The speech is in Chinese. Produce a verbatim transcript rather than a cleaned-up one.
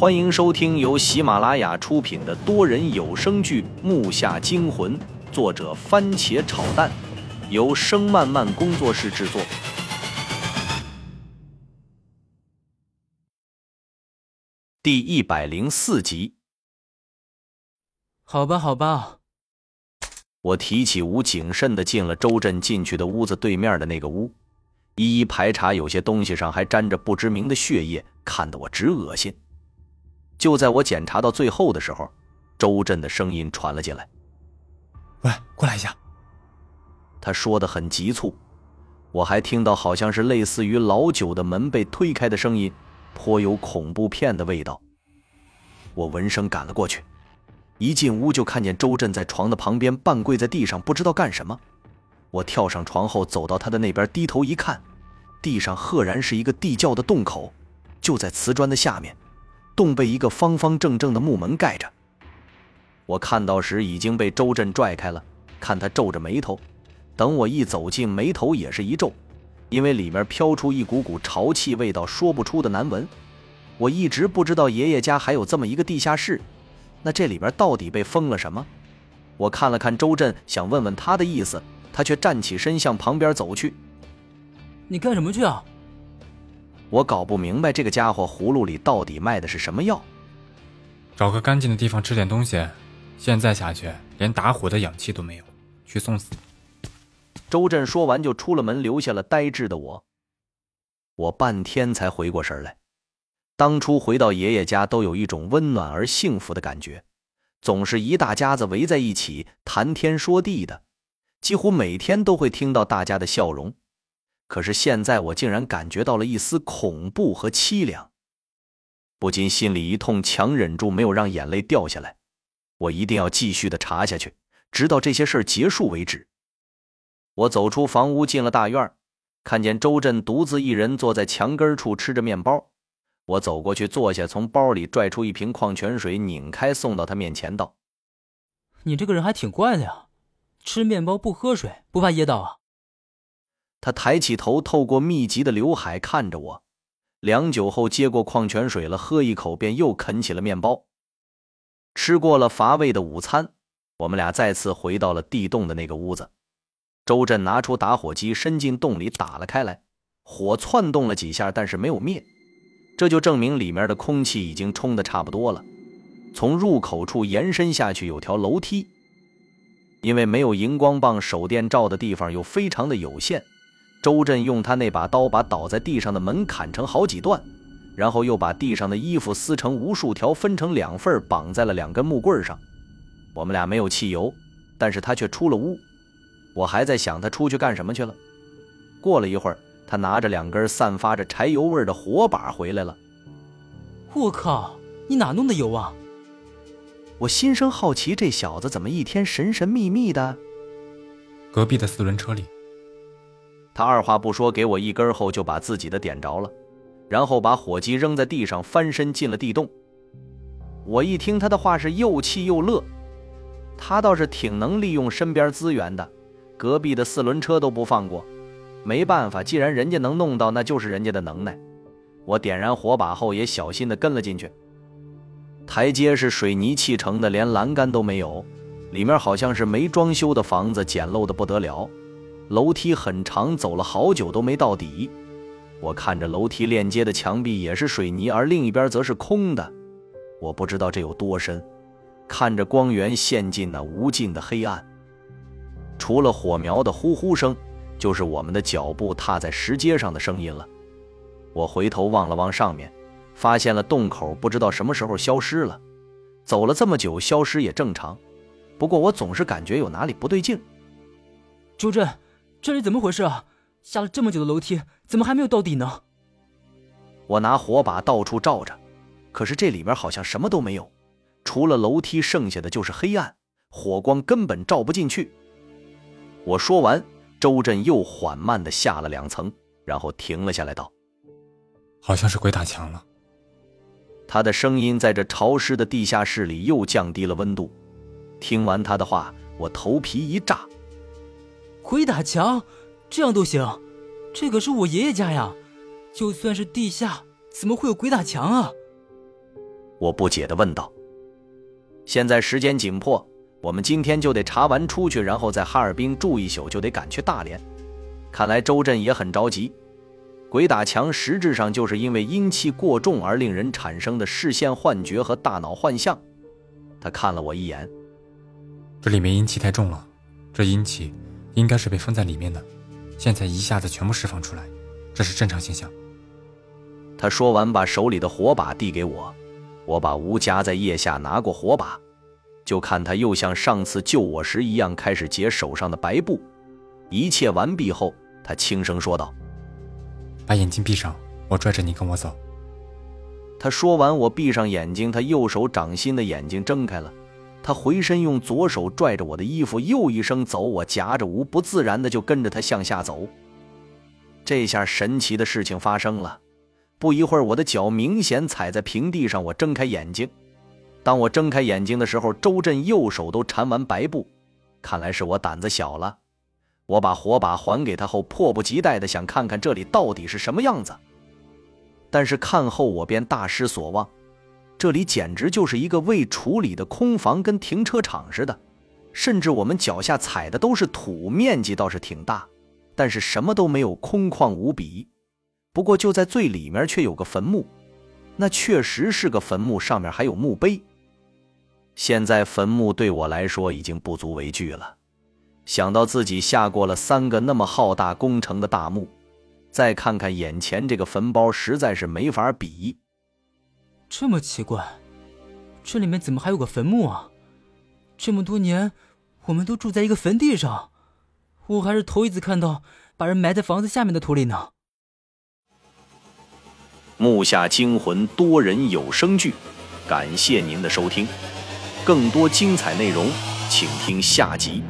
欢迎收听由喜马拉雅出品的多人有声剧《木下惊魂》，作者番茄炒蛋，由声漫漫工作室制作。第一百零四集。好吧，好吧。我提起武谨慎地进了周震进去的屋子对面的那个屋，一一排查，有些东西上还沾着不知名的血液，看得我直恶心。就在我检查到最后的时候，周震的声音传了进来：“喂，过来一下。”他说得很急促，我还听到好像是类似于老酒的门被推开的声音，颇有恐怖片的味道。我闻声赶了过去，一进屋就看见周震在床的旁边半跪在地上，不知道干什么。我跳上床后走到他的那边，低头一看，地上赫然是一个地窖的洞口，就在瓷砖的下面，洞被一个方方正正的木门盖着。我看到时已经被周震拽开了，看他皱着眉头，等我一走近，眉头也是一皱，因为里面飘出一股股潮气味道，说不出的难闻。我一直不知道爷爷家还有这么一个地下室，那这里边到底被封了什么？我看了看周震，想问问他的意思，他却站起身向旁边走去。你干什么去啊？我搞不明白这个家伙葫芦里到底卖的是什么药。找个干净的地方吃点东西，现在下去连打火的氧气都没有，去送死。周震说完就出了门，留下了呆滞的我。我半天才回过神来。当初回到爷爷家都有一种温暖而幸福的感觉，总是一大家子围在一起谈天说地的，几乎每天都会听到大家的笑容。可是现在我竟然感觉到了一丝恐怖和凄凉，不禁心里一痛，强忍住没有让眼泪掉下来。我一定要继续的查下去，直到这些事儿结束为止。我走出房屋，进了大院，看见周震独自一人坐在墙根处吃着面包。我走过去坐下，从包里拽出一瓶矿泉水，拧开送到他面前，道：“你这个人还挺怪的呀，吃面包不喝水，不怕噎到啊？”他抬起头，透过密集的刘海看着我，良久后接过矿泉水了，喝一口便又啃起了面包。吃过了乏味的午餐，我们俩再次回到了地洞的那个屋子。周震拿出打火机，伸进洞里打了开来，火窜动了几下，但是没有灭。这就证明里面的空气已经冲得差不多了。从入口处延伸下去有条楼梯，因为没有荧光棒，手电照的地方又非常的有限，周震用他那把刀把倒在地上的门砍成好几段，然后又把地上的衣服撕成无数条，分成两份绑在了两根木棍上。我们俩没有汽油，但是他却出了屋。我还在想他出去干什么去了。过了一会儿，他拿着两根散发着柴油味的火把回来了。我靠，你哪弄的油啊？我心生好奇，这小子怎么一天神神秘秘的？隔壁的四轮车里。他二话不说给我一根后，就把自己的点着了，然后把火机扔在地上，翻身进了地洞。我一听他的话是又气又乐，他倒是挺能利用身边资源的，隔壁的四轮车都不放过。没办法，既然人家能弄到，那就是人家的能耐。我点燃火把后也小心地跟了进去。台阶是水泥砌成的，连栏杆都没有，里面好像是没装修的房子，简陋的不得了。楼梯很长，走了好久都没到底。我看着楼梯链接的墙壁也是水泥，而另一边则是空的，我不知道这有多深，看着光源陷进那无尽的黑暗。除了火苗的呼呼声，就是我们的脚步踏在石阶上的声音了。我回头望了望上面，发现了洞口不知道什么时候消失了。走了这么久，消失也正常，不过我总是感觉有哪里不对劲。周震，这里怎么回事啊？下了这么久的楼梯，怎么还没有到底呢？我拿火把到处照着，可是这里面好像什么都没有，除了楼梯剩下的就是黑暗，火光根本照不进去。我说完，周震又缓慢地下了两层，然后停了下来，道：“好像是鬼打墙了。”他的声音在这潮湿的地下室里又降低了温度。听完他的话，我头皮一炸。鬼打墙，这样都行？这可是我爷爷家呀，就算是地下，怎么会有鬼打墙啊？我不解地问道。现在时间紧迫，我们今天就得查完出去，然后在哈尔滨住一宿，就得赶去大连。看来周震也很着急。鬼打墙实质上就是因为阴气过重而令人产生的视线幻觉和大脑幻象。他看了我一眼，这里面阴气太重了，这阴气应该是被封在里面的，现在一下子全部释放出来，这是正常现象。他说完把手里的火把递给我，我把吴家在腋下拿过火把，就看他又像上次救我时一样开始解手上的白布。一切完毕后，他轻声说道，把眼睛闭上，我拽着你跟我走。他说完我闭上眼睛，他右手掌心的眼睛睁开了，他回身用左手拽着我的衣服，又一声走，我夹着无不自然的就跟着他向下走。这下神奇的事情发生了，不一会儿我的脚明显踩在平地上，我睁开眼睛。当我睁开眼睛的时候，周震右手都缠完白布，看来是我胆子小了。我把火把还给他后，迫不及待地想看看这里到底是什么样子，但是看后我便大失所望，这里简直就是一个未处理的空房，跟停车场似的，甚至我们脚下踩的都是土，面积倒是挺大，但是什么都没有，空旷无比。不过就在最里面却有个坟墓，那确实是个坟墓，上面还有墓碑。现在坟墓对我来说已经不足为惧了，想到自己下过了三个那么浩大工程的大墓，再看看眼前这个坟包，实在是没法比。这么奇怪，这里面怎么还有个坟墓啊？这么多年我们都住在一个坟地上，我还是头一次看到把人埋在房子下面的土里呢。木下惊魂多人有声剧，感谢您的收听，更多精彩内容请听下集。